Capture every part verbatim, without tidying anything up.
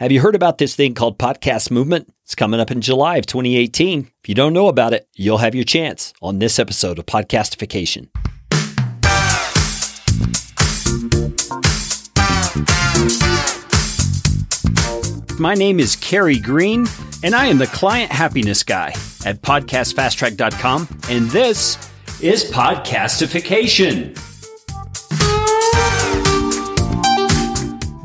Have you heard about this thing called Podcast Movement? It's coming up in July of twenty eighteen. If you don't know about it, you'll have your chance on this episode of Podcastification. My name is Carey Green, and I am the Client Happiness Guy at podcast fast track dot com, and this is Podcastification.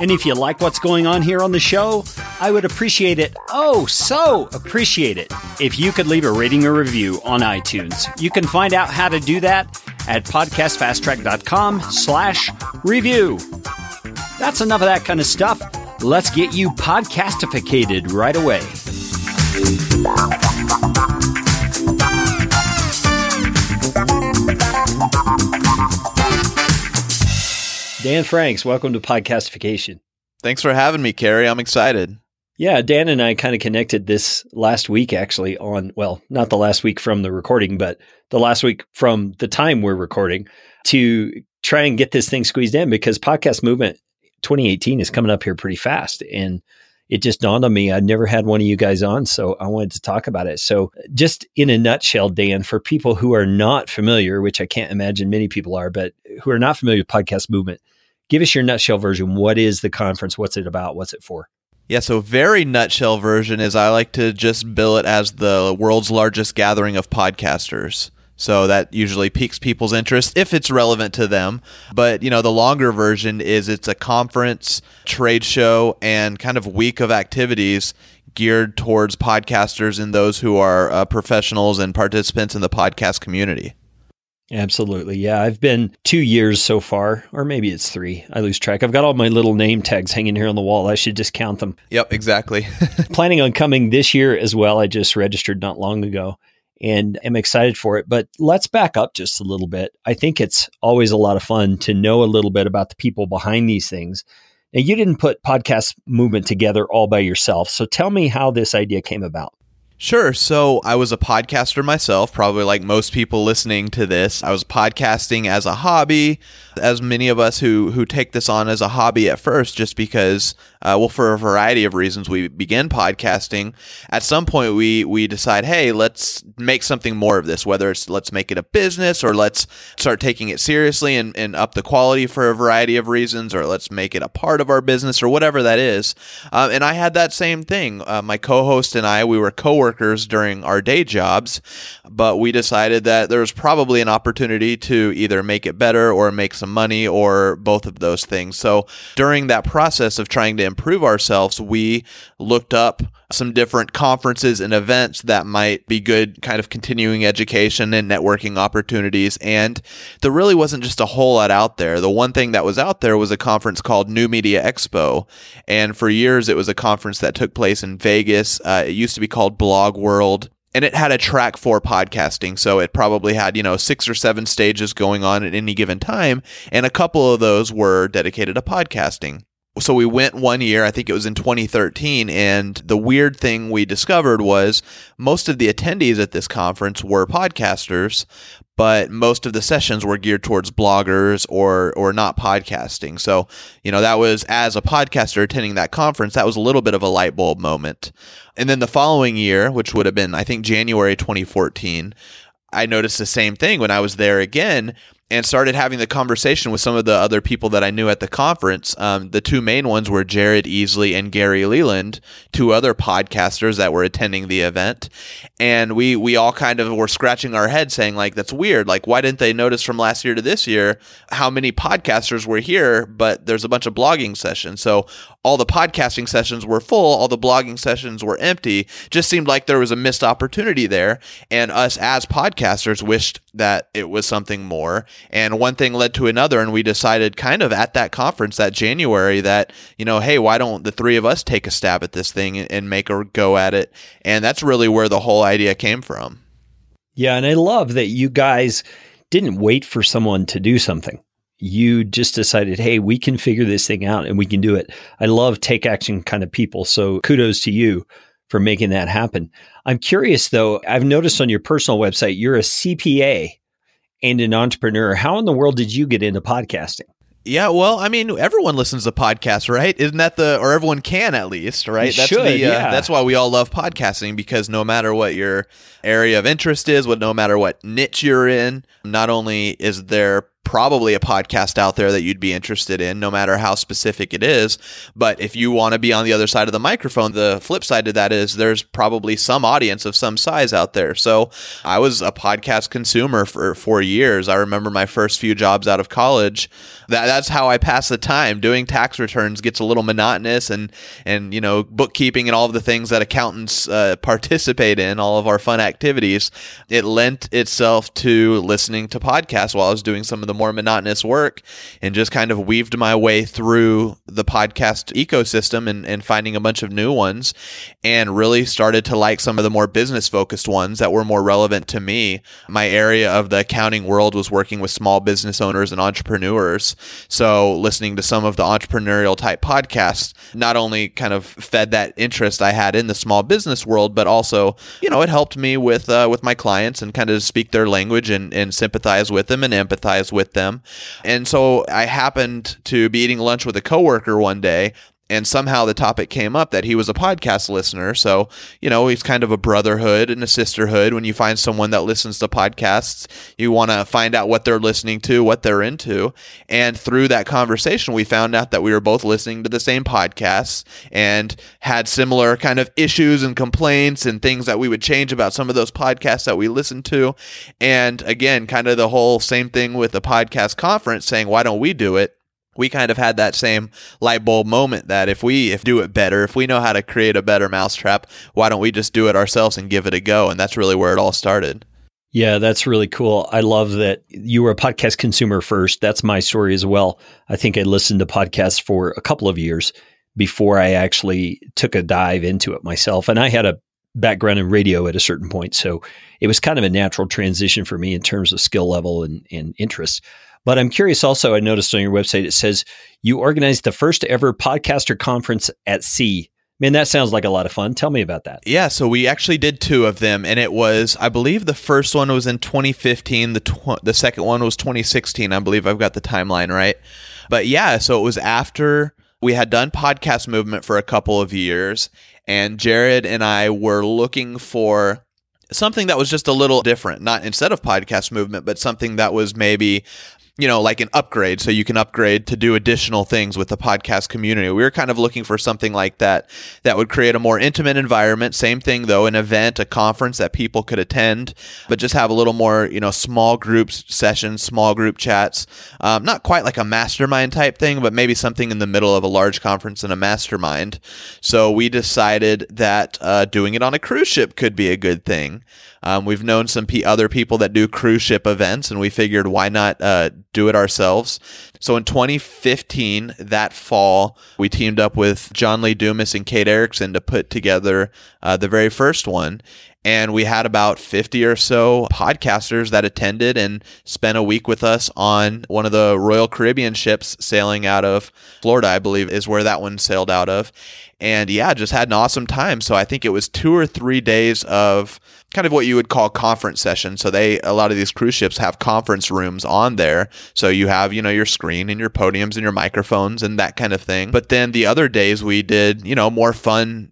And if you like what's going on here on the show, I would appreciate it, oh, so appreciate it, if you could leave a rating or review on iTunes. You can find out how to do that at podcast fast track dot com slash review. That's enough of that kind of stuff. Let's get you podcastificated right away. Dan Franks, welcome to Podcastification. Thanks for having me, Carey. I'm excited. Yeah, Dan and I kind of connected this last week, actually, on, well, not the last week from the recording, but the last week from the time we're recording, to try and get this thing squeezed in, because Podcast Movement twenty eighteen is coming up here pretty fast. And it just dawned on me, I'd never had one of you guys on, so I wanted to talk about it. So just in a nutshell, Dan, for people who are not familiar, which I can't imagine many people are, but who are not familiar with Podcast Movement, give us your nutshell version. What is the conference? What's it about? What's it for? Yeah, so very nutshell version is I like to just bill it as the world's largest gathering of podcasters. So that usually piques people's interest if it's relevant to them. But, you know, the longer version is it's a conference, trade show, and kind of week of activities geared towards podcasters and those who are uh, professionals and participants in the podcast community. Absolutely. Yeah. I've been two years so far, or maybe it's three. I lose track. I've got all my little name tags hanging here on the wall. I should just count them. Yep, exactly. Planning on coming this year as well. I just registered not long ago and am excited for it. But let's back up just a little bit. I think it's always a lot of fun to know a little bit about the people behind these things. Now, you didn't put Podcast Movement together all by yourself. So tell me how this idea came about. Sure. So I was a podcaster myself, probably like most people listening to this. I was podcasting as a hobby, as many of us who who take this on as a hobby at first, just because, uh, well, for a variety of reasons, we begin podcasting. At some point, we we decide, hey, let's make something more of this, whether it's let's make it a business or let's start taking it seriously and, and up the quality for a variety of reasons, or let's make it a part of our business or whatever that is. Um, and I had that same thing. Uh, my co-host and I, we were co-workers during our day jobs, but we decided that there was probably an opportunity to either make it better or make some money or both of those things. So during that process of trying to improve ourselves, we looked up some different conferences and events that might be good kind of continuing education and networking opportunities. And there really wasn't just a whole lot out there. The one thing that was out there was a conference called New Media Expo. And for years, it was a conference that took place in Vegas. Uh, it used to be called Blog World. And it had a track for podcasting, so it probably had, you know, six or seven stages going on at any given time. And a couple of those were dedicated to podcasting. So we went one year, I think it was in twenty thirteen, and the weird thing we discovered was most of the attendees at this conference were podcasters, but most of the sessions were geared towards bloggers or or not podcasting. So, you know, that was, as a podcaster attending that conference, that was a little bit of a light bulb moment. And then the following year, which would have been, I think, January twenty fourteen, I noticed the same thing when I was there again and started having the conversation with some of the other people that I knew at the conference. Um, the two main ones were Jared Easley and Gary Leland, two other podcasters that were attending the event. And we we all kind of were scratching our head saying, like, that's weird. Like, why didn't they notice from last year to this year how many podcasters were here, but there's a bunch of blogging sessions. So all the podcasting sessions were full, all the blogging sessions were empty. Just seemed like there was a missed opportunity there. And us as podcasters wished that it was something more. And one thing led to another, and we decided kind of at that conference that January that, you know, hey, why don't the three of us take a stab at this thing and make a go at it? And that's really where the whole idea came from. Yeah, and I love that you guys didn't wait for someone to do something. you just decided, hey, we can figure this thing out and we can do it. I love take action kind of people. So kudos to you for making that happen. I'm curious though, I've noticed on your personal website, you're a C P A and an entrepreneur. How in the world did you get into podcasting? Yeah, well, I mean, everyone listens to podcasts, right? Isn't that the, or everyone can at least, right? That's should, the, uh, yeah. That's why we all love podcasting, because no matter what your area of interest is, what no matter what niche you're in, not only is there probably a podcast out there that you'd be interested in, no matter how specific it is, but if you want to be on the other side of the microphone, the flip side to that is there's probably some audience of some size out there. So I was a podcast consumer for four years. I remember my first few jobs out of college. That, that's how I passed the time. Doing tax returns gets a little monotonous, and and you know, bookkeeping and all of the things that accountants uh, participate in, all of our fun activities. It lent itself to listening to podcasts while I was doing some of the more monotonous work, and just kind of weaved my way through the podcast ecosystem and, and finding a bunch of new ones, and really started to like some of the more business focused ones that were more relevant to me. My area of the accounting world was working with small business owners and entrepreneurs. So listening to some of the entrepreneurial type podcasts not only kind of fed that interest I had in the small business world, but also, you know, it helped me with uh, with my clients and kind of speak their language and, and sympathize with them and empathize with with them. And so I happened to be eating lunch with a coworker one day, and somehow the topic came up that he was a podcast listener. So, you know, it's kind of a brotherhood and a sisterhood. When you find someone that listens to podcasts, you want to find out what they're listening to, what they're into. And through that conversation, we found out that we were both listening to the same podcasts and had similar kind of issues and complaints and things that we would change about some of those podcasts that we listened to. And again, kind of the whole same thing with the podcast conference saying, why don't we do it? We kind of had that same light bulb moment that if we if do it better, if we know how to create a better mousetrap, why don't we just do it ourselves and give it a go? And that's really where it all started. Yeah, that's really cool. I love that you were a podcast consumer first. That's my story as well. I think I listened to podcasts for a couple of years before I actually took a dive into it myself. And I had a background in radio at a certain point, so it was kind of a natural transition for me in terms of skill level and, and interest. But I'm curious also, I noticed on your website, it says you organized the first ever podcaster conference at sea. Man, that sounds like a lot of fun. Tell me about that. Yeah, so we actually did two of them, and it was, I believe the first one was in twenty fifteen. The tw- the second one was twenty sixteen. I believe I've got the timeline right. But yeah, so it was after we had done Podcast Movement for a couple of years, and Jared and I were looking for something that was just a little different, not instead of Podcast Movement, but something that was maybe, you know, like an upgrade, so you can upgrade to do additional things with the podcast community. We were kind of looking for something like that, that would create a more intimate environment. Same thing though, an event, a conference that people could attend, but just have a little more, you know, small group sessions, small group chats. Um, not quite like a mastermind type thing, but maybe something in the middle of a large conference and a mastermind. So we decided that uh, doing it on a cruise ship could be a good thing. Um, we've known some p- other people that do cruise ship events, and we figured why not uh, do it ourselves. So in twenty fifteen, that fall, we teamed up with John Lee Dumas and Kate Erickson to put together uh, the very first one. And we had about fifty or so podcasters that attended and spent a week with us on one of the Royal Caribbean ships sailing out of Florida, I believe is where that one sailed out of. And yeah, just had an awesome time. So I think it was two or three days of kind of what you would call conference sessions. So they, a lot of these cruise ships have conference rooms on there. So you have, you know, your screen and your podiums and your microphones and that kind of thing. But then the other days we did, you know, more fun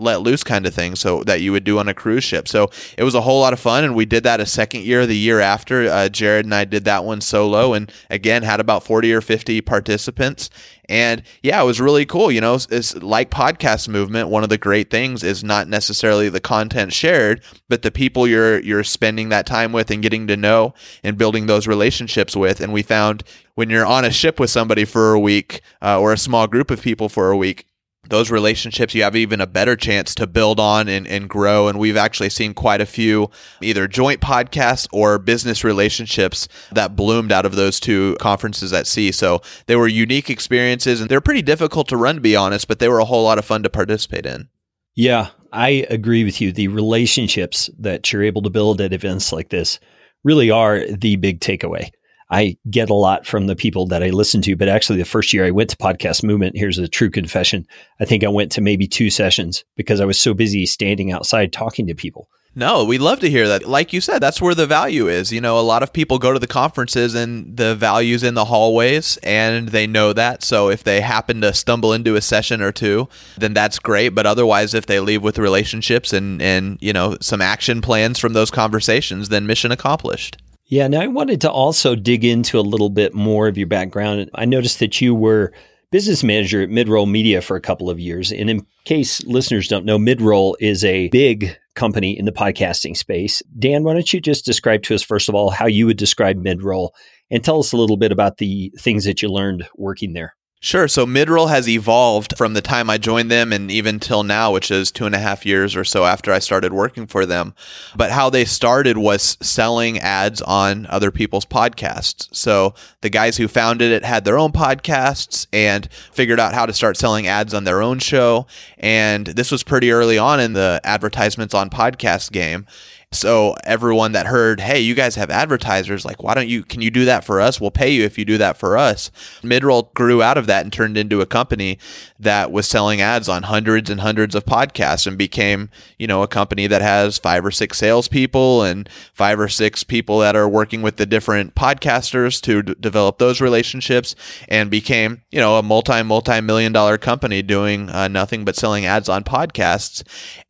let loose kind of thing, so that you would do on a cruise ship. So it was a whole lot of fun, and we did that a second year, the year after. Uh, Jared and I did that one solo, and again had about forty or fifty participants. And yeah, it was really cool. You know, it's, it's like Podcast Movement. One of the great things is not necessarily the content shared, but the people you're you're spending that time with and getting to know and building those relationships with. And we found when you're on a ship with somebody for a week uh, or a small group of people for a week, those relationships you have even a better chance to build on and, and grow. And we've actually seen quite a few either joint podcasts or business relationships that bloomed out of those two conferences at sea. So they were unique experiences, and they're pretty difficult to run, to be honest, but they were a whole lot of fun to participate in. Yeah, I agree with you. The relationships that you're able to build at events like this really are the big takeaway. I get a lot from the people that I listen to. But actually, the first year I went to Podcast Movement, here's a true confession, I think I went to maybe two sessions because I was so busy standing outside talking to people. No, we love to hear that. Like you said, that's where the value is. You know, a lot of people go to the conferences and the value's in the hallways, and they know that. So if they happen to stumble into a session or two, then that's great. But otherwise, if they leave with relationships and, and you know, some action plans from those conversations, then mission accomplished. Yeah, now I wanted to also dig into a little bit more of your background. I noticed that you were business manager at Midroll Media for a couple of years. And in case listeners don't know, Midroll is a big company in the podcasting space. Dan, why don't you just describe to us, first of all, how you would describe Midroll, and tell us a little bit about the things that you learned working there. Sure. So Midroll has evolved from the time I joined them and even till now, which is two and a half years or so after I started working for them. But how they started was selling ads on other people's podcasts. So the guys who founded it had their own podcasts and figured out how to start selling ads on their own show. And this was pretty early on in the advertisements on podcast game. So everyone that heard, hey, you guys have advertisers, like, why don't you, can you do that for us? We'll pay you if you do that for us. Midroll grew out of that and turned into a company that was selling ads on hundreds and hundreds of podcasts and became, you know, a company that has five or six salespeople and five or six people that are working with the different podcasters to d- develop those relationships, and became, you know, a multi, multi-million dollar company doing uh, nothing but selling ads on podcasts.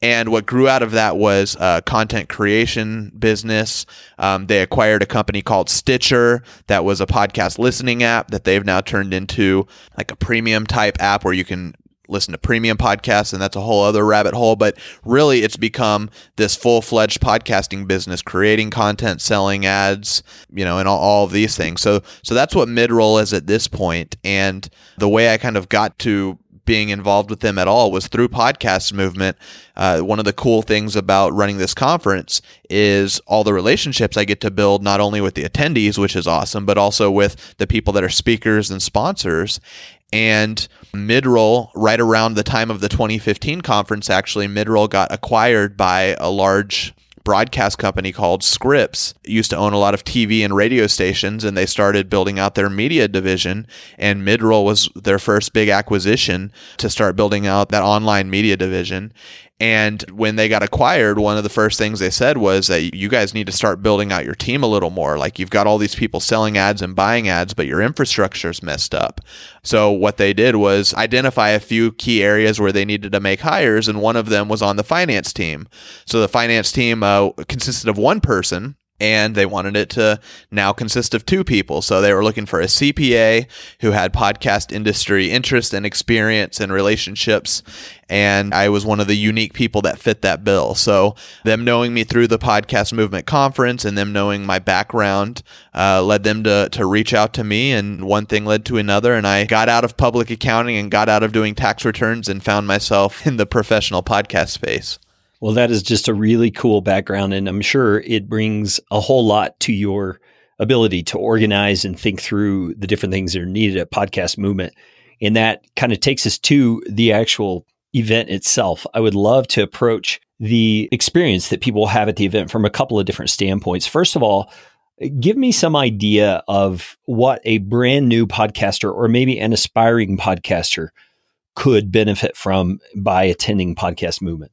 And what grew out of that was uh, content creation. creation business. Um, they acquired a company called Stitcher that was a podcast listening app that they've now turned into like a premium type app where you can listen to premium podcasts, and that's a whole other rabbit hole. But really, it's become this full-fledged podcasting business, creating content, selling ads, you know, and all, all of these things. So, so that's what Midroll is at this point. And the way I kind of got to being involved with them at all was through Podcast Movement. Uh, one of the cool things about running this conference is all the relationships I get to build, not only with the attendees, which is awesome, but also with the people that are speakers and sponsors. And Midroll, right around the time of the twenty fifteen conference, actually, Midroll got acquired by a large broadcast company called Scripps. It used to own a lot of T V and radio stations, and they started building out their media division, and Midroll was their first big acquisition to start building out that online media division. And when they got acquired, one of the first things they said was that you guys need to start building out your team a little more. Like, you've got all these people selling ads and buying ads, but your infrastructure's messed up. So what they did was identify a few key areas where they needed to make hires, and one of them was on the finance team. So the finance team uh, consisted of one person, and they wanted it to now consist of two people. So they were looking for a C P A who had podcast industry interest and experience and relationships. And I was one of the unique people that fit that bill. So them knowing me through the Podcast Movement conference and them knowing my background uh, led them to to reach out to me. And one thing led to another. And I got out of public accounting and got out of doing tax returns and found myself in the professional podcast space. Well, that is just a really cool background, and I'm sure it brings a whole lot to your ability to organize and think through the different things that are needed at Podcast Movement. And that kind of takes us to the actual event itself. I would love to approach the experience that people have at the event from a couple of different standpoints. First of all, give me some idea of what a brand new podcaster or maybe an aspiring podcaster could benefit from by attending Podcast Movement.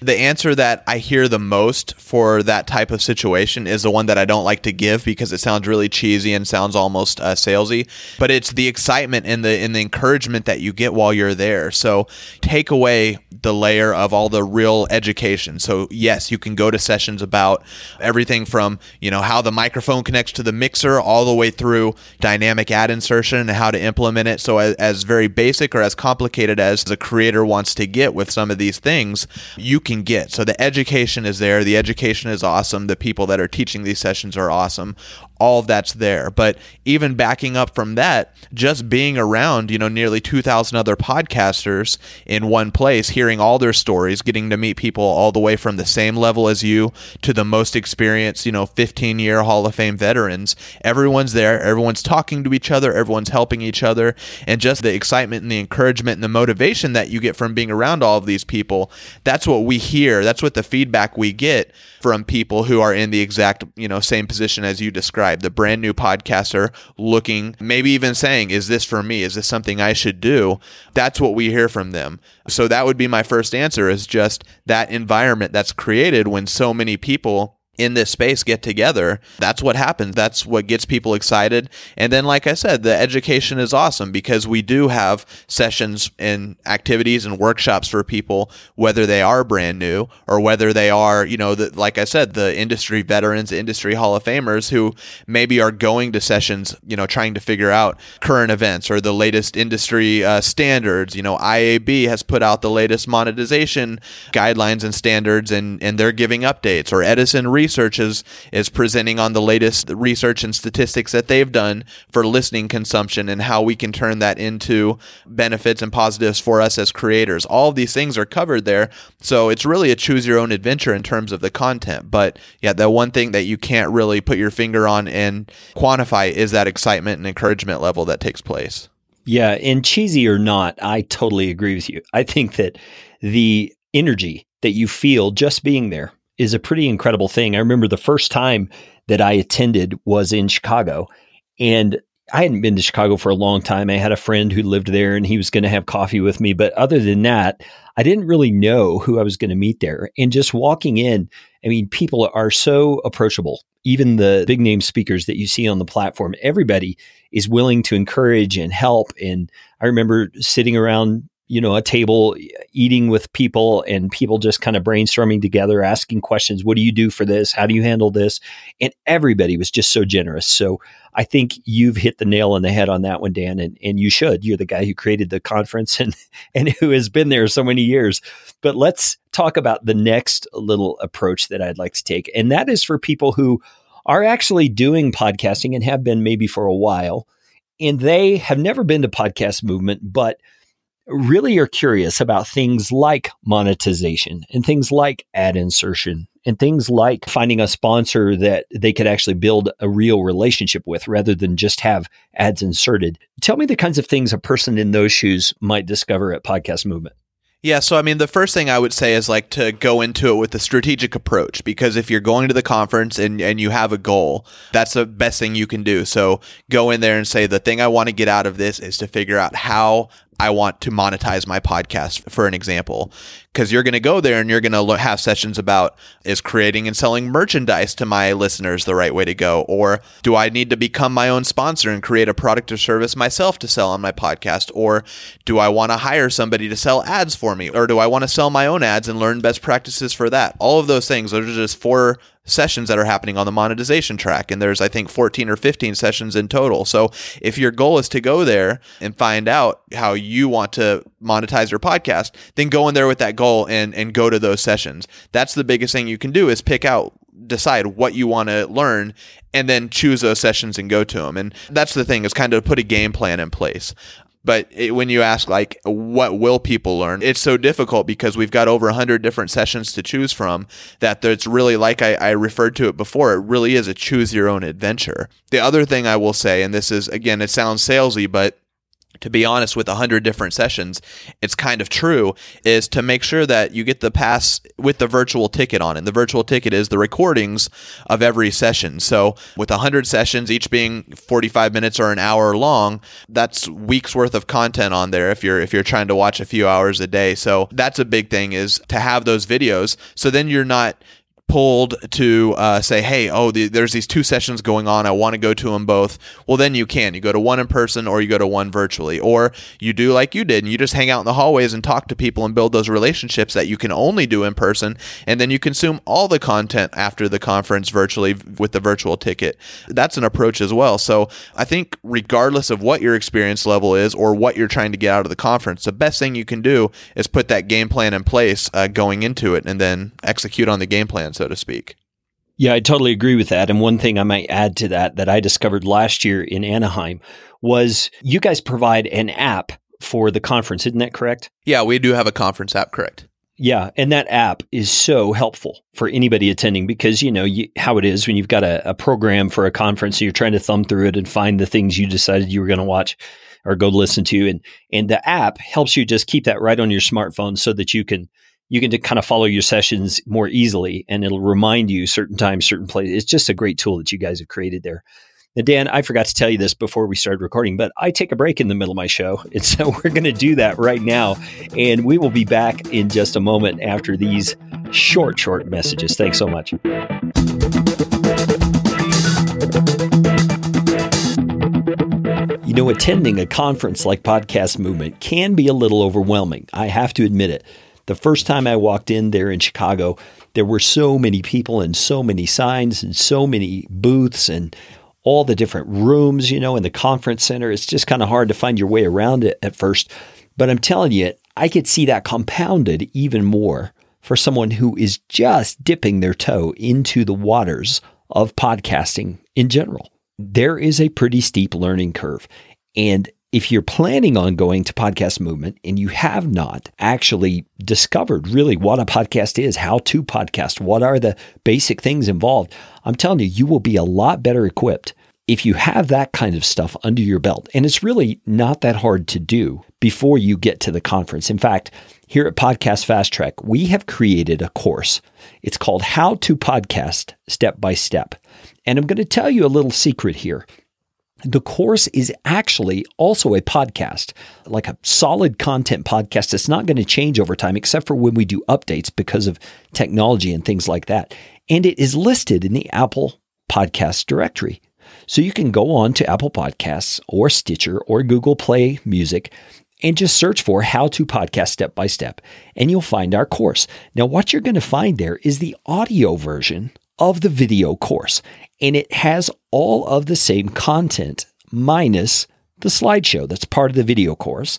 The answer that I hear the most for that type of situation is the one that I don't like to give because it sounds really cheesy and sounds almost uh, salesy, but it's the excitement and the and the encouragement that you get while you're there. So take away the layer of all the real education. So yes, you can go to sessions about everything from, you know, how the microphone connects to the mixer all the way through dynamic ad insertion and how to implement it. So as, as very basic or as complicated as the creator wants to get with some of these things, you can get. So the education is there. The education is awesome. The people that are teaching these sessions are awesome. All of that's there. But even backing up from that, just being around, you know, nearly two thousand other podcasters in one place, hearing all their stories, getting to meet people all the way from the same level as you to the most experienced, you know, fifteen-year Hall of Fame veterans. Everyone's there. Everyone's talking to each other. Everyone's helping each other. And just the excitement and the encouragement and the motivation that you get from being around all of these people, that's what we hear. That's what the feedback we get from people who are in the exact, you know, same position as you described. subscribe, the brand new podcaster looking, maybe even saying, is this for me? Is this something I should do? That's what we hear from them. So that would be my first answer, is just that environment that's created when so many people in this space get together. That's what happens. That's what gets people excited. And then, like I said, the education is awesome because we do have sessions and activities and workshops for people, whether they are brand new or whether they are, you know, the, like I said, the industry veterans, industry Hall of Famers who maybe are going to sessions, you know, trying to figure out current events or the latest industry uh, standards. You know, I A B has put out the latest monetization guidelines and standards, and, and they're giving updates, or Edison Research Research is, is presenting on the latest research and statistics that they've done for listening consumption and how we can turn that into benefits and positives for us as creators. All of these things are covered there. So it's really a choose your own adventure in terms of the content. But yeah, the one thing that you can't really put your finger on and quantify is that excitement and encouragement level that takes place. Yeah. And cheesy or not, I totally agree with you. I think that the energy that you feel just being there is a pretty incredible thing. I remember the first time that I attended was in Chicago, and I hadn't been to Chicago for a long time. I had a friend who lived there and he was going to have coffee with me. But other than that, I didn't really know who I was going to meet there. And just walking in, I mean, people are so approachable. Even the big name speakers that you see on the platform, everybody is willing to encourage and help. And I remember sitting around, you know, a table eating with people and people just kind of brainstorming together, asking questions. What do you do for this? How do you handle this? And everybody was just so generous. So I think you've hit the nail on the head on that one, Dan, and, and you should. You're the guy who created the conference and, and who has been there so many years. But let's talk about the next little approach that I'd like to take. And that is for people who are actually doing podcasting and have been maybe for a while, and they have never been to Podcast Movement, but really are curious about things like monetization and things like ad insertion and things like finding a sponsor that they could actually build a real relationship with rather than just have ads inserted. Tell me the kinds of things a person in those shoes might discover at Podcast Movement. Yeah. So, I mean, the first thing I would say is like to go into it with a strategic approach, because if you're going to the conference and, and you have a goal, that's the best thing you can do. So go in there and say, the thing I want to get out of this is to figure out how I want to monetize my podcast, for an example, because you're going to go there and you're going to have sessions about, is creating and selling merchandise to my listeners the right way to go? Or do I need to become my own sponsor and create a product or service myself to sell on my podcast? Or do I want to hire somebody to sell ads for me? Or do I want to sell my own ads and learn best practices for that? All of those things, those are just four sessions that are happening on the monetization track. And there's, I think, fourteen or fifteen sessions in total. So if your goal is to go there and find out how you want to monetize your podcast, then go in there with that goal and, and go to those sessions. That's the biggest thing you can do, is pick out, decide what you want to learn, and then choose those sessions and go to them. And that's the thing, is kind of put a game plan in place. But it, when you ask, like, what will people learn? It's so difficult because we've got over one hundred different sessions to choose from that it's really, like I, I referred to it before, it really is a choose your own adventure. The other thing I will say, and this is, again, it sounds salesy, but to be honest, with one hundred different sessions, it's kind of true, is to make sure that you get the pass with the virtual ticket on it. The virtual ticket is the recordings of every session. So with one hundred sessions, each being forty-five minutes or an hour long, that's weeks worth of content on there if you're if you're trying to watch a few hours a day. So that's a big thing, is to have those videos. So then you're not pulled to uh, say, hey, oh, the, there's these two sessions going on. I want to go to them both. Well, then you can. You go to one in person, or you go to one virtually, or you do like you did and you just hang out in the hallways and talk to people and build those relationships that you can only do in person. And then you consume all the content after the conference virtually with the virtual ticket. That's an approach as well. So I think regardless of what your experience level is or what you're trying to get out of the conference, the best thing you can do is put that game plan in place uh, going into it, and then execute on the game plan, so to speak. Yeah, I totally agree with that. And one thing I might add to that that I discovered last year in Anaheim was you guys provide an app for the conference. Isn't that correct? Yeah, we do have a conference app, correct. Yeah. And that app is so helpful for anybody attending, because you know you, how it is when you've got a, a program for a conference and you're trying to thumb through it and find the things you decided you were going to watch or go listen to. And, and the app helps you just keep that right on your smartphone so that you can you can kind of follow your sessions more easily, and it'll remind you certain times, certain places. It's just a great tool that you guys have created there. Now, Dan, I forgot to tell you this before we started recording, but I take a break in the middle of my show. And so we're going to do that right now. And we will be back in just a moment after these short, short messages. Thanks so much. You know, attending a conference like Podcast Movement can be a little overwhelming. I have to admit it. The first time I walked in there in Chicago, there were so many people and so many signs and so many booths and all the different rooms, you know, in the conference center. It's just kind of hard to find your way around it at first. But I'm telling you, I could see that compounded even more for someone who is just dipping their toe into the waters of podcasting in general. There is a pretty steep learning curve. And if you're planning on going to Podcast Movement and you have not actually discovered really what a podcast is, how to podcast, what are the basic things involved, I'm telling you, you will be a lot better equipped if you have that kind of stuff under your belt. And it's really not that hard to do before you get to the conference. In fact, here at Podcast Fast Track, we have created a course. It's called How to Podcast Step by Step. And I'm going to tell you a little secret here. The course is actually also a podcast, like a solid content podcast. It's not going to change over time, except for when we do updates because of technology and things like that. And it is listed in the Apple Podcast directory. So you can go on to Apple Podcasts or Stitcher or Google Play Music and just search for How to Podcast Step by Step, and you'll find our course. Now, what you're going to find there is the audio version of the video course, and it has all of the same content minus the slideshow that's part of the video course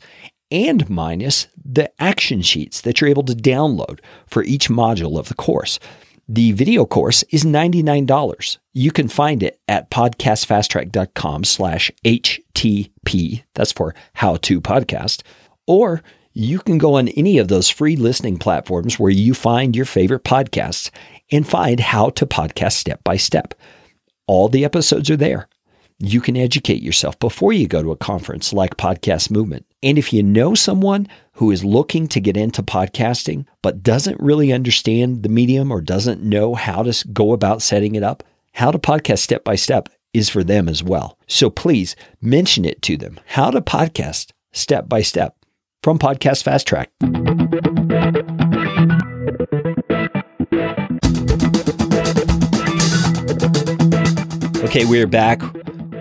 and minus the action sheets that you're able to download for each module of the course. The video course is ninety-nine dollars. You can find it at podcast fast track dot com slash H T P. That's for How To Podcast. Or you can go on any of those free listening platforms where you find your favorite podcasts and find How to Podcast Step by Step. All the episodes are there. You can educate yourself before you go to a conference like Podcast Movement. And if you know someone who is looking to get into podcasting but doesn't really understand the medium or doesn't know how to go about setting it up, How to Podcast Step by Step is for them as well. So please mention it to them. How to Podcast Step by Step from Podcast Fast Track. Okay, we're back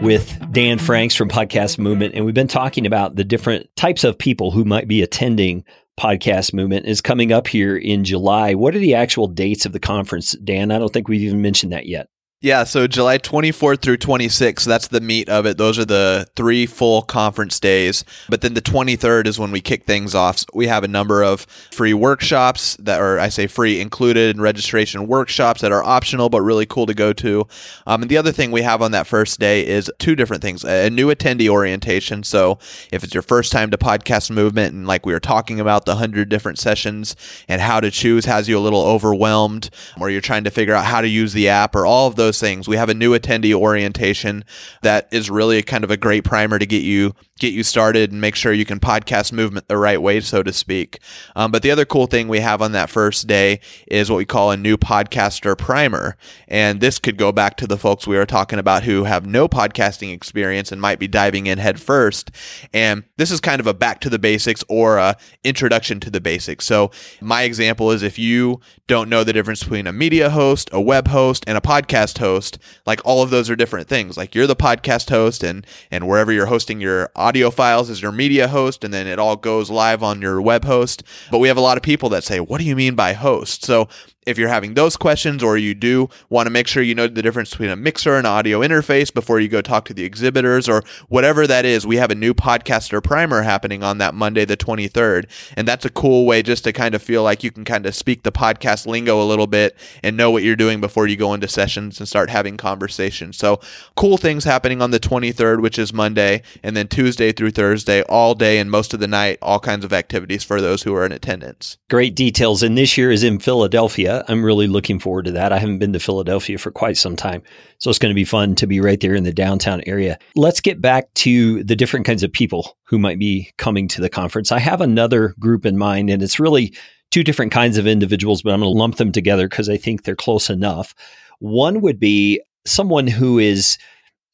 with Dan Franks from Podcast Movement, and we've been talking about the different types of people who might be attending Podcast Movement. Is coming up here in July. What are the actual dates of the conference, Dan? I don't think we've even mentioned that yet. Yeah, so July twenty-fourth through twenty-sixth, that's the meat of it. Those are the three full conference days. But then the twenty-third is when we kick things off. So we have a number of free workshops that are, I say free, included in registration workshops that are optional, but really cool to go to. Um, and the other thing we have on that first day is two different things, a new attendee orientation. So if it's your first time to Podcast Movement, and like we were talking about, the one hundred different sessions and how to choose has you a little overwhelmed, or you're trying to figure out how to use the app or all of those things. We have a new attendee orientation that is really kind of a great primer to get you get you started and make sure you can podcast movement the right way, so to speak. Um, but the other cool thing we have on that first day is what we call a new podcaster primer. And this could go back to the folks we were talking about who have no podcasting experience and might be diving in head first. And this is kind of a back to the basics or a introduction to the basics. So my example is, if you don't know the difference between a media host, a web host, and a podcast host, like all of those are different things. Like you're the podcast host, and and wherever you're hosting your audio files is your media host, and then it all goes live on your web host. But we have a lot of people that say, what do you mean by host? So if you're having those questions, or you do want to make sure you know the difference between a mixer and audio interface before you go talk to the exhibitors or whatever that is, we have a new podcaster primer happening on that Monday, the twenty-third. And that's a cool way just to kind of feel like you can kind of speak the podcast lingo a little bit and know what you're doing before you go into sessions and start having conversations. So cool things happening on the twenty-third, which is Monday, and then Tuesday through Thursday, all day and most of the night, all kinds of activities for those who are in attendance. Great details. And this year is in Philadelphia. Philadelphia. I'm really looking forward to that. I haven't been to Philadelphia for quite some time, so it's going to be fun to be right there in the downtown area. Let's get back to the different kinds of people who might be coming to the conference. I have another group in mind, and it's really two different kinds of individuals, but I'm going to lump them together because I think they're close enough. One would be someone who is,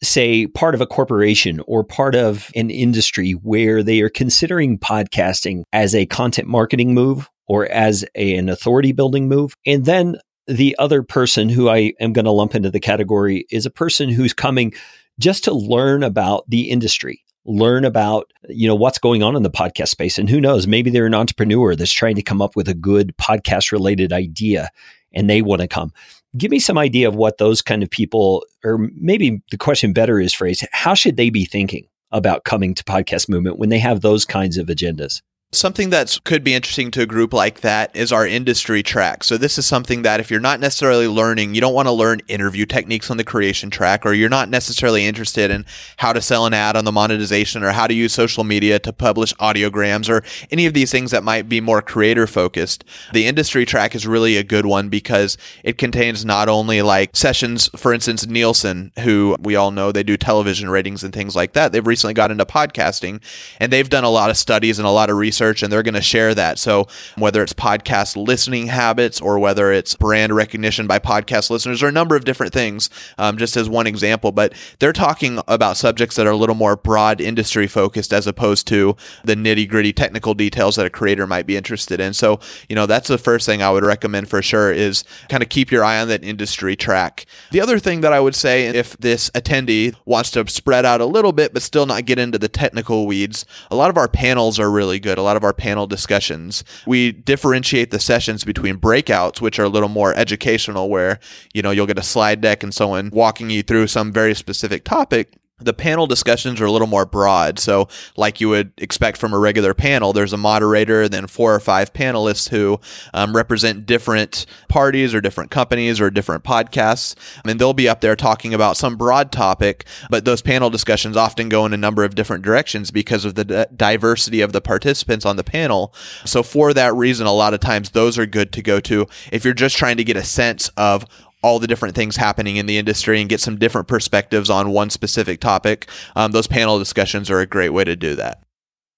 say, part of a corporation or part of an industry where they are considering podcasting as a content marketing move or as a, an authority building move. And then the other person who I am going to lump into the category is a person who's coming just to learn about the industry, learn about, you know, what's going on in the podcast space. And who knows, maybe they're an entrepreneur that's trying to come up with a good podcast related idea and they want to come. Give me some idea of what those kind of people, or maybe the question better is phrased, how should they be thinking about coming to Podcast Movement when they have those kinds of agendas? Something that could be interesting to a group like that is our industry track. So this is something that if you're not necessarily learning, you don't want to learn interview techniques on the creation track, or you're not necessarily interested in how to sell an ad on the monetization or how to use social media to publish audiograms or any of these things that might be more creator focused. The industry track is really a good one because it contains not only like sessions, for instance, Nielsen, who we all know they do television ratings and things like that. They've recently got into podcasting and they've done a lot of studies and a lot of research. Research, and they're going to share that. So whether it's podcast listening habits or whether it's brand recognition by podcast listeners, or a number of different things, um, just as one example. But they're talking about subjects that are a little more broad industry focused as opposed to the nitty gritty technical details that a creator might be interested in. So, you know, that's the first thing I would recommend for sure is kind of keep your eye on that industry track. The other thing that I would say, if this attendee wants to spread out a little bit, but still not get into the technical weeds, a lot of our panels are really good. A lot of our panel discussions. We differentiate the sessions between breakouts, which are a little more educational, where, you know, you'll get a slide deck and someone walking you through some very specific topic. The panel discussions are a little more broad. So like you would expect from a regular panel, there's a moderator and then four or five panelists who um, represent different parties or different companies or different podcasts. I mean, they'll be up there talking about some broad topic, but those panel discussions often go in a number of different directions because of the d- diversity of the participants on the panel. So for that reason, a lot of times those are good to go to if you're just trying to get a sense of all the different things happening in the industry and get some different perspectives on one specific topic. Um, those panel discussions are a great way to do that.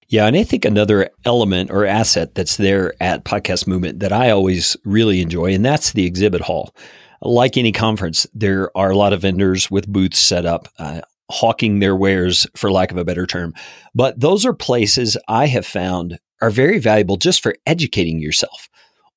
Yeah. And I think another element or asset that's there at Podcast Movement that I always really enjoy, and that's the exhibit hall. Like any conference, there are a lot of vendors with booths set up, uh, hawking their wares, for lack of a better term. But those are places I have found are very valuable just for educating yourself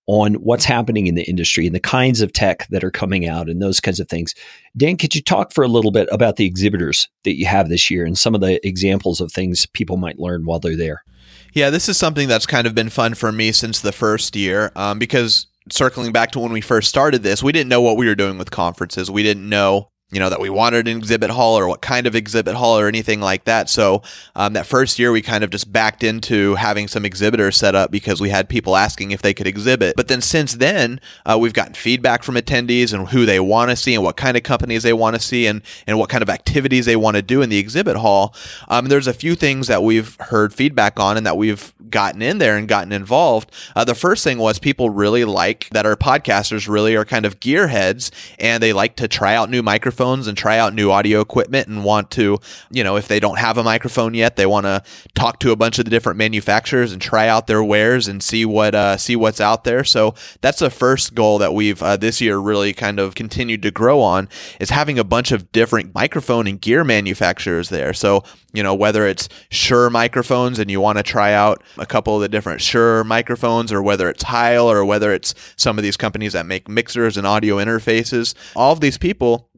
on what's happening in the industry and the kinds of tech that are coming out and those kinds of things. Dan, could you talk for a little bit about the exhibitors that you have this year and some of the examples of things people might learn while they're there? Yeah, this is something that's kind of been fun for me since the first year um, because circling back to when we first started this, we didn't know what we were doing with conferences. We didn't know you know, that we wanted an exhibit hall or what kind of exhibit hall or anything like that. So um, that first year, we kind of just backed into having some exhibitors set up because we had people asking if they could exhibit. But then since then, uh, we've gotten feedback from attendees and who they want to see and what kind of companies they want to see and, and what kind of activities they want to do in the exhibit hall. Um, there's a few things that we've heard feedback on and that we've gotten in there and gotten involved. Uh, the first thing was people really like that our podcasters really are kind of gearheads and they like to try out new microphones and try out new audio equipment and want to, you know, if they don't have a microphone yet, they want to talk to a bunch of the different manufacturers and try out their wares and see what uh, see what's out there. So that's the first goal that we've uh, this year really kind of continued to grow on is having a bunch of different microphone and gear manufacturers there. So, you know, whether it's Shure microphones and you want to try out a couple of the different Shure microphones or whether it's Heil or whether it's some of these companies that make mixers and audio interfaces, all of these people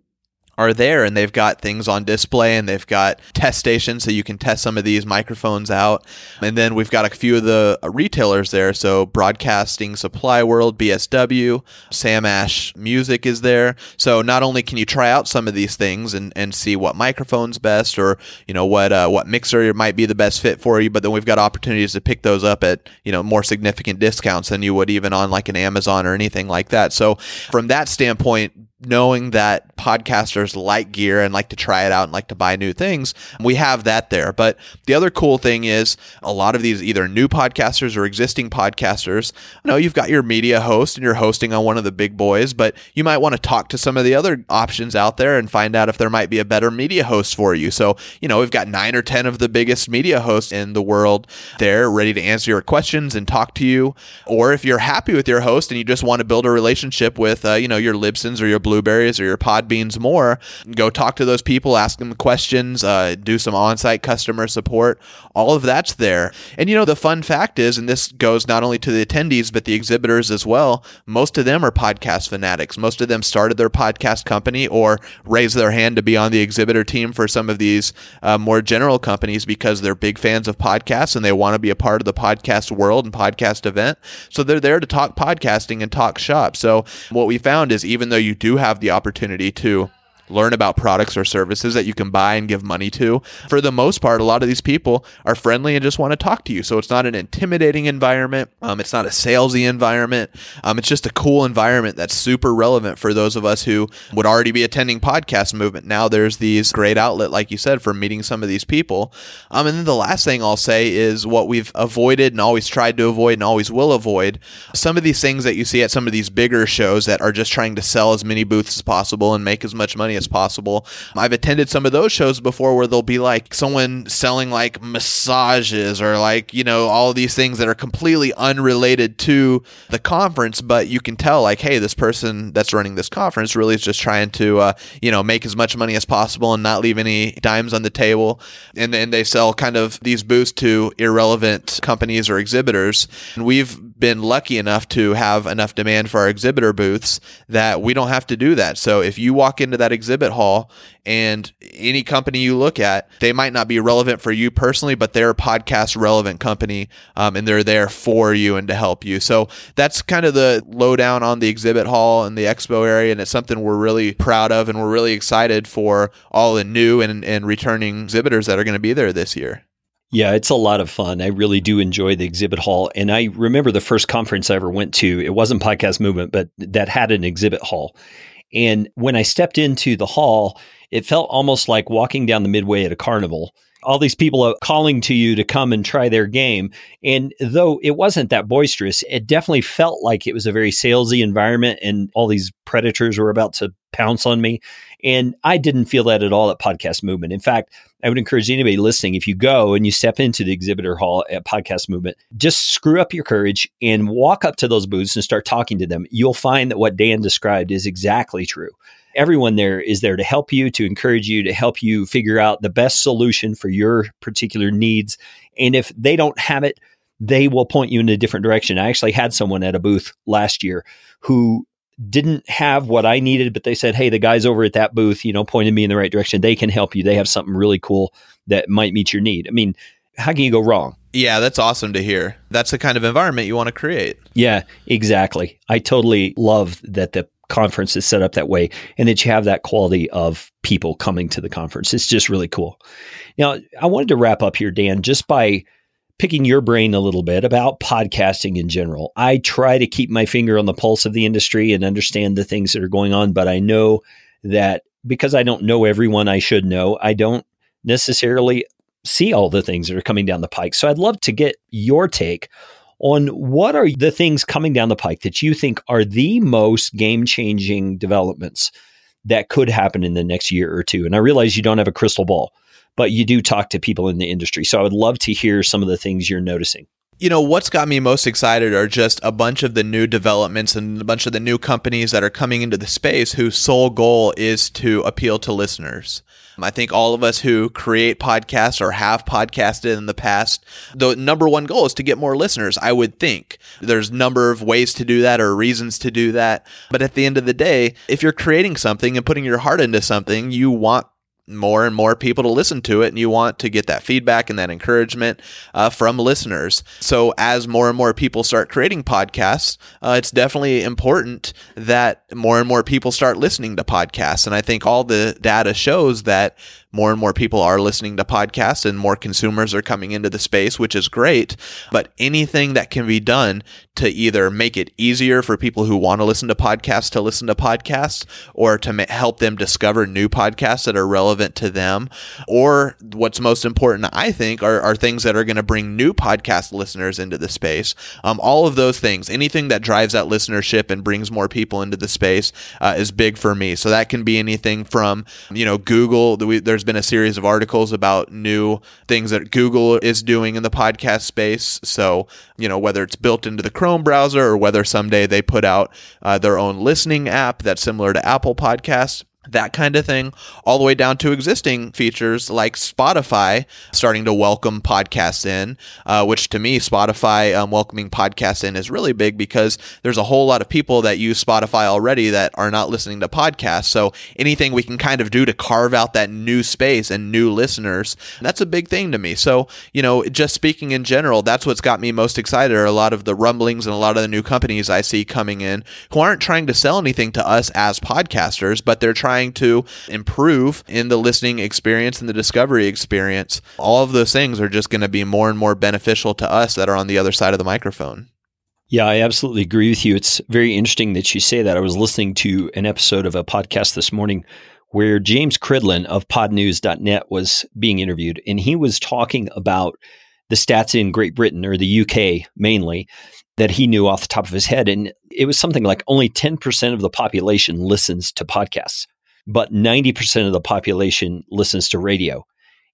are there and they've got things on display and they've got test stations so you can test some of these microphones out. And then we've got a few of the retailers there. So Broadcasting Supply World, B S W, Sam Ash Music is there. So not only can you try out some of these things and, and see what microphone's best or, you know, what uh, what mixer might be the best fit for you, but then we've got opportunities to pick those up at, you know, more significant discounts than you would even on like an Amazon or anything like that. So from that standpoint, knowing that podcasters like gear and like to try it out and like to buy new things, we have that there. But the other cool thing is a lot of these either new podcasters or existing podcasters, you know, you've got your media host and you're hosting on one of the big boys, but you might want to talk to some of the other options out there and find out if there might be a better media host for you. So, you know, we've got nine or ten of the biggest media hosts in the world there ready to answer your questions and talk to you. Or if you're happy with your host and you just want to build a relationship with, uh, you know, your Libsyns or your Blubrrys or your Podbeans more, go talk to those people, ask them questions, uh, do some on-site customer support. All of that's there. And, you know, the fun fact is, and this goes not only to the attendees, but the exhibitors as well, most of them are podcast fanatics. Most of them started their podcast company or raised their hand to be on the exhibitor team for some of these uh, more general companies because they're big fans of podcasts and they want to be a part of the podcast world and podcast event. So they're there to talk podcasting and talk shop. So what we found is even though you do have the opportunity to learn about products or services that you can buy and give money to, for the most part, a lot of these people are friendly and just want to talk to you. So it's not an intimidating environment. Um, it's not a salesy environment. Um, it's just a cool environment that's super relevant for those of us who would already be attending Podcast Movement. Now there's these great outlet, like you said, for meeting some of these people. Um, and then the last thing I'll say is what we've avoided and always tried to avoid and always will avoid. Some of these things that you see at some of these bigger shows that are just trying to sell as many booths as possible and make as much money as possible. I've attended some of those shows before where there'll be like someone selling like massages or like, you know, all these things that are completely unrelated to the conference, but you can tell like, hey, this person that's running this conference really is just trying to, uh, you know, make as much money as possible and not leave any dimes on the table. And then they sell kind of these booths to irrelevant companies or exhibitors. And we've been lucky enough to have enough demand for our exhibitor booths that we don't have to do that. So if you walk into that exhibit hall and any company you look at, they might not be relevant for you personally, but they're a podcast relevant company um, and they're there for you and to help you. So that's kind of the lowdown on the exhibit hall and the expo area. And it's something we're really proud of. And we're really excited for all the new and, and returning exhibitors that are going to be there this year. Yeah, it's a lot of fun. I really do enjoy the exhibit hall. And I remember the first conference I ever went to, it wasn't Podcast Movement, but that had an exhibit hall. And when I stepped into the hall, it felt almost like walking down the midway at a carnival. All these people are calling to you to come and try their game. And though it wasn't that boisterous, it definitely felt like it was a very salesy environment and all these predators were about to pounce on me. And I didn't feel that at all at Podcast Movement. In fact, I would encourage anybody listening, if you go and you step into the exhibitor hall at Podcast Movement, just screw up your courage and walk up to those booths and start talking to them. You'll find that what Dan described is exactly true. Everyone there is there to help you, to encourage you, to help you figure out the best solution for your particular needs. And if they don't have it, they will point you in a different direction. I actually had someone at a booth last year who didn't have what I needed, but they said, hey, the guys over at that booth, you know, pointed me in the right direction. They can help you. They have something really cool that might meet your need. I mean, how can you go wrong? Yeah, that's awesome to hear. That's the kind of environment you want to create. Yeah, exactly. I totally love that the conference is set up that way and that you have that quality of people coming to the conference. It's just really cool. Now, I wanted to wrap up here, Dan, just by picking your brain a little bit about podcasting in general. I try to keep my finger on the pulse of the industry and understand the things that are going on, but I know that because I don't know everyone I should know, I don't necessarily see all the things that are coming down the pike. So I'd love to get your take on what are the things coming down the pike that you think are the most game-changing developments that could happen in the next year or two. And I realize you don't have a crystal ball, but you do talk to people in the industry. So I would love to hear some of the things you're noticing. You know, what's got me most excited are just a bunch of the new developments and a bunch of the new companies that are coming into the space whose sole goal is to appeal to listeners. I think all of us who create podcasts or have podcasted in the past, the number one goal is to get more listeners, I would think. There's a number of ways to do that or reasons to do that. But at the end of the day, if you're creating something and putting your heart into something, you want more and more people to listen to it, and you want to get that feedback and that encouragement uh, from listeners. So as more and more people start creating podcasts, uh, it's definitely important that more and more people start listening to podcasts. And I think all the data shows that more and more people are listening to podcasts and more consumers are coming into the space, which is great. But anything that can be done to either make it easier for people who want to listen to podcasts to listen to podcasts, or to ma- help them discover new podcasts that are relevant to them, or what's most important, I think, are, are things that are going to bring new podcast listeners into the space. Um, all of those things, anything that drives that listenership and brings more people into the space uh, is big for me. So that can be anything from, you know, Google. We, there's been a series of articles about new things that Google is doing in the podcast space. So, you know, whether it's built into the Chrome browser or whether someday they put out uh, their own listening app that's similar to Apple Podcasts, that kind of thing, all the way down to existing features like Spotify starting to welcome podcasts in, uh, which to me, Spotify um, welcoming podcasts in is really big because there's a whole lot of people that use Spotify already that are not listening to podcasts. So anything we can kind of do to carve out that new space and new listeners, that's a big thing to me. So, you know, just speaking in general, that's what's got me most excited are a lot of the rumblings and a lot of the new companies I see coming in who aren't trying to sell anything to us as podcasters, but they're trying to improve in the listening experience and the discovery experience. All of those things are just going to be more and more beneficial to us that are on the other side of the microphone. Yeah, I absolutely agree with you. It's very interesting that you say that. I was listening to an episode of a podcast this morning where James Cridland of pod news dot net was being interviewed, and he was talking about the stats in Great Britain or the U K mainly that he knew off the top of his head. And it was something like only ten percent of the population listens to podcasts, but ninety percent of the population listens to radio.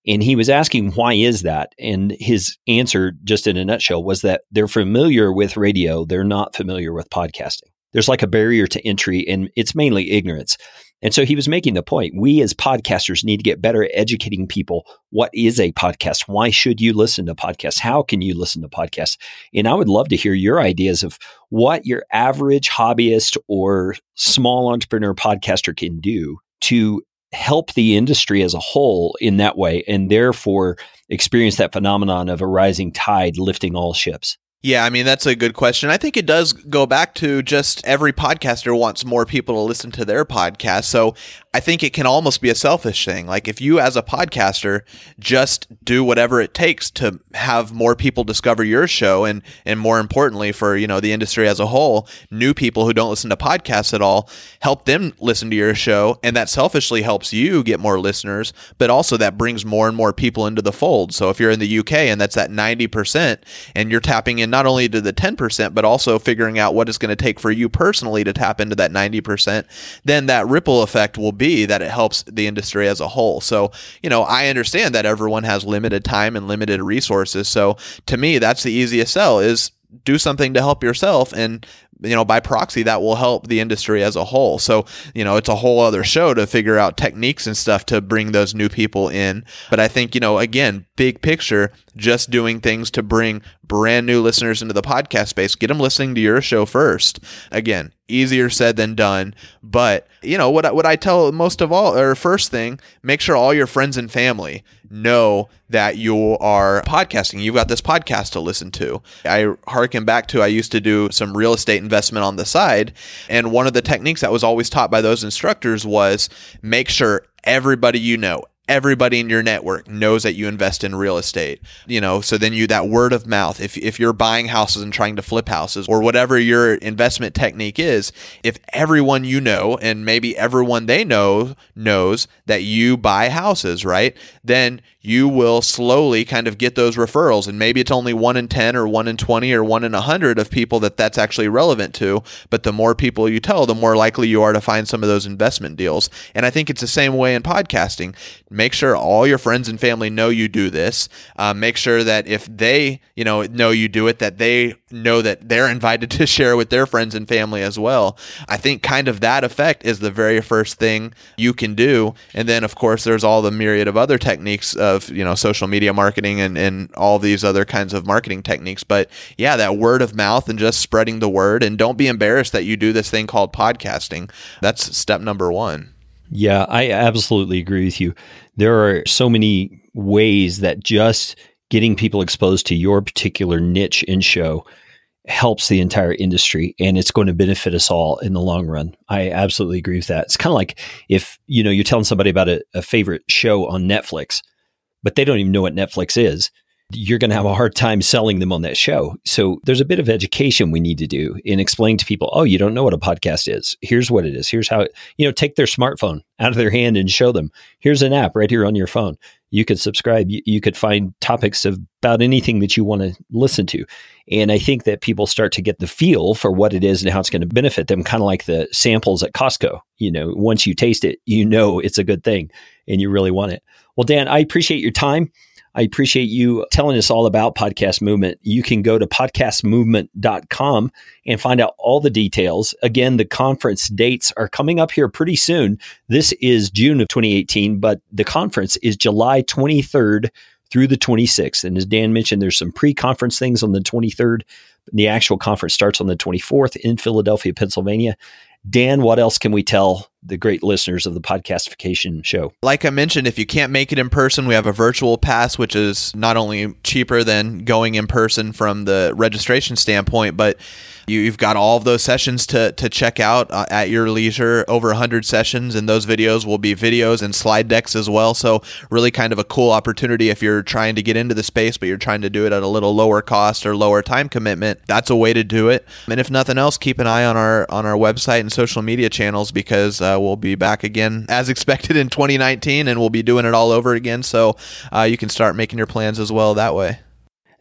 And he was asking, why is that? And his answer, just in a nutshell, was that they're familiar with radio. They're not familiar with podcasting. There's like a barrier to entry, and it's mainly ignorance. And so he was making the point, we as podcasters need to get better at educating people. What is a podcast? Why should you listen to podcasts? How can you listen to podcasts? And I would love to hear your ideas of what your average hobbyist or small entrepreneur podcaster can do to help the industry as a whole in that way, and therefore experience that phenomenon of a rising tide lifting all ships. Yeah, I mean, that's a good question. I think it does go back to just every podcaster wants more people to listen to their podcast. So I think it can almost be a selfish thing. Like if you as a podcaster just do whatever it takes to have more people discover your show, and and more importantly for, you know, the industry as a whole, new people who don't listen to podcasts at all, help them listen to your show. And that selfishly helps you get more listeners, but also that brings more and more people into the fold. So if you're in the U K and that's that ninety percent and you're tapping in not only to the ten percent, but also figuring out what it's going to take for you personally to tap into that ninety percent, then that ripple effect will be that it helps the industry as a whole. So, you know, I understand that everyone has limited time and limited resources. So to me, that's the easiest sell is do something to help yourself. And, you know, by proxy, that will help the industry as a whole. So, you know, it's a whole other show to figure out techniques and stuff to bring those new people in. But I think, you know, again, big picture, just doing things to bring brand new listeners into the podcast space, get them listening to your show first. Again, easier said than done. But, you know, what, what I tell most of all, or first thing, make sure all your friends and family know that you are podcasting. You've got this podcast to listen to. I harken back to, I used to do some real estate investment on the side. And one of the techniques that was always taught by those instructors was make sure everybody you know, everybody in your network knows that you invest in real estate, you know, so then you, that word of mouth, if if you're buying houses and trying to flip houses or whatever your investment technique is, if everyone you know, and maybe everyone they know knows that you buy houses, right? Then you will slowly kind of get those referrals. And maybe it's only one in ten or one in twenty or one in a hundred of people that that's actually relevant to. But the more people you tell, the more likely you are to find some of those investment deals. And I think it's the same way in podcasting. Make sure all your friends and family know you do this. Uh, make sure that if they, you know, know you do it, that they know that they're invited to share with their friends and family as well. I think kind of that effect is the very first thing you can do. And then, of course, there's all the myriad of other techniques of, you know, social media marketing and, and all these other kinds of marketing techniques. But yeah, that word of mouth and just spreading the word. And don't be embarrassed that you do this thing called podcasting. That's step number one. Yeah, I absolutely agree with you. There are so many ways that just getting people exposed to your particular niche and show helps the entire industry, and it's going to benefit us all in the long run. I absolutely agree with that. It's kind of like if, you know, you're telling somebody about a, a favorite show on Netflix, but they don't even know what Netflix is. You're going to have a hard time selling them on that show. So there's a bit of education we need to do in explaining to people, oh, you don't know what a podcast is. Here's what it is. Here's how it, you know, take their smartphone out of their hand and show them, here's an app right here on your phone. You could subscribe. You, you could find topics of about anything that you want to listen to. And I think that people start to get the feel for what it is and how it's going to benefit them, kind of like the samples at Costco. You know, once you taste it, you know it's a good thing and you really want it. Well, Dan, I appreciate your time. I appreciate you telling us all about Podcast Movement. You can go to podcast movement dot com and find out all the details. Again, the conference dates are coming up here pretty soon. This is June of twenty eighteen, but the conference is July twenty-third through the twenty-sixth. And as Dan mentioned, there's some pre-conference things on the twenty-third. The actual conference starts on the twenty-fourth in Philadelphia, Pennsylvania. Dan, what else can we tell the great listeners of the Podcastification show? Like I mentioned, if you can't make it in person, we have a virtual pass, which is not only cheaper than going in person from the registration standpoint, but you've got all of those sessions to to check out uh, at your leisure, over one hundred sessions, and those videos will be videos and slide decks as well. So really kind of a cool opportunity if you're trying to get into the space, but you're trying to do it at a little lower cost or lower time commitment. That's a way to do it. And if nothing else, keep an eye on our on our website and social media channels, because uh, we'll be back again as expected in twenty nineteen, and we'll be doing it all over again. So uh, you can start making your plans as well that way.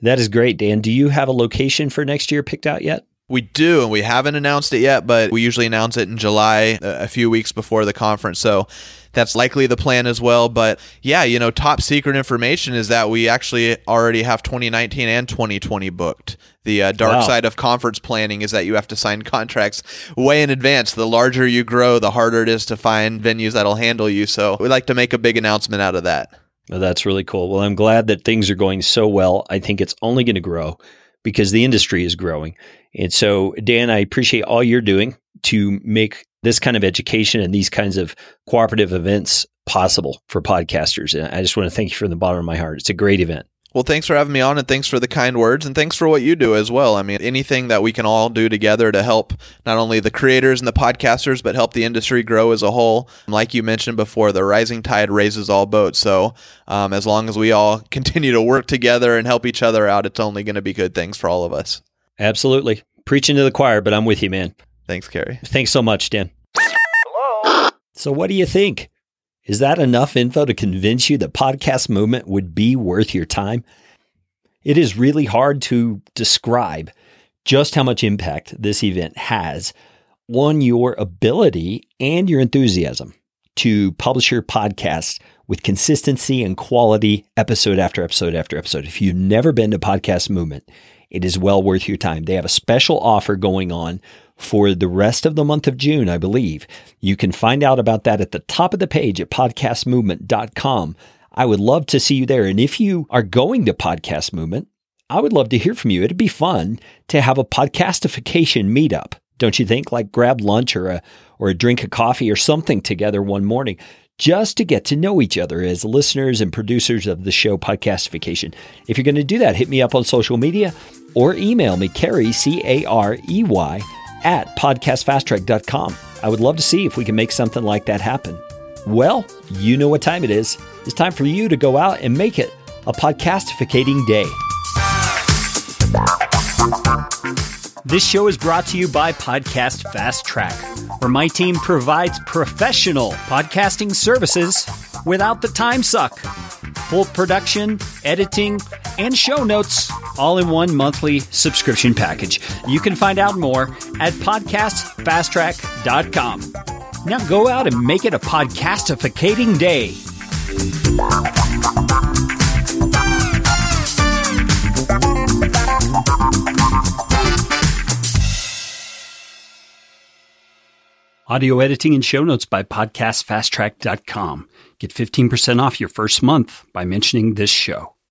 That is great, Dan. Do you have a location for next year picked out yet? We do, and we haven't announced it yet, but we usually announce it in July, a few weeks before the conference. So that's likely the plan as well. But yeah, you know, top secret information is that we actually already have twenty nineteen and twenty twenty booked. The uh, dark wow. side of conference planning is that you have to sign contracts way in advance. The larger you grow, the harder it is to find venues that'll handle you. So we'd like to make a big announcement out of that. Well, that's really cool. Well, I'm glad that things are going so well. I think it's only going to grow, because the industry is growing. And so, Dan, I appreciate all you're doing to make this kind of education and these kinds of cooperative events possible for podcasters. And I just want to thank you from the bottom of my heart. It's a great event. Well, thanks for having me on, and thanks for the kind words, and thanks for what you do as well. I mean, anything that we can all do together to help not only the creators and the podcasters, but help the industry grow as a whole. Like you mentioned before, the rising tide raises all boats. So um, as long as we all continue to work together and help each other out, it's only going to be good things for all of us. Absolutely. Preaching to the choir, but I'm with you, man. Thanks, Carey. Thanks so much, Dan. Hello. So what do you think? Is that enough info to convince you that Podcast Movement would be worth your time? It is really hard to describe just how much impact this event has on your ability and your enthusiasm to publish your podcast with consistency and quality episode after episode after episode. If you've never been to Podcast Movement, it is well worth your time. They have a special offer going on for the rest of the month of June, I believe. You can find out about that at the top of the page at podcast movement dot com. I would love to see you there. And if you are going to Podcast Movement, I would love to hear from you. It'd be fun to have a podcastification meetup, don't you think? Like grab lunch or a or a drink of coffee or something together one morning, just to get to know each other as listeners and producers of the show Podcastification. If you're going to do that, hit me up on social media or email me, Carey, C A R E Y, at podcast fast track dot com. I would love to see if we can make something like that happen. Well, you know what time it is. It's time for you to go out and make it a podcastificating day. This show is brought to you by Podcast Fast Track, where my team provides professional podcasting services without the time suck. Full production, editing, and show notes, all in one monthly subscription package. You can find out more at podcast fast track dot com. Now go out and make it a podcastificating day. Audio editing and show notes by podcast fast track dot com. Get fifteen percent off your first month by mentioning this show.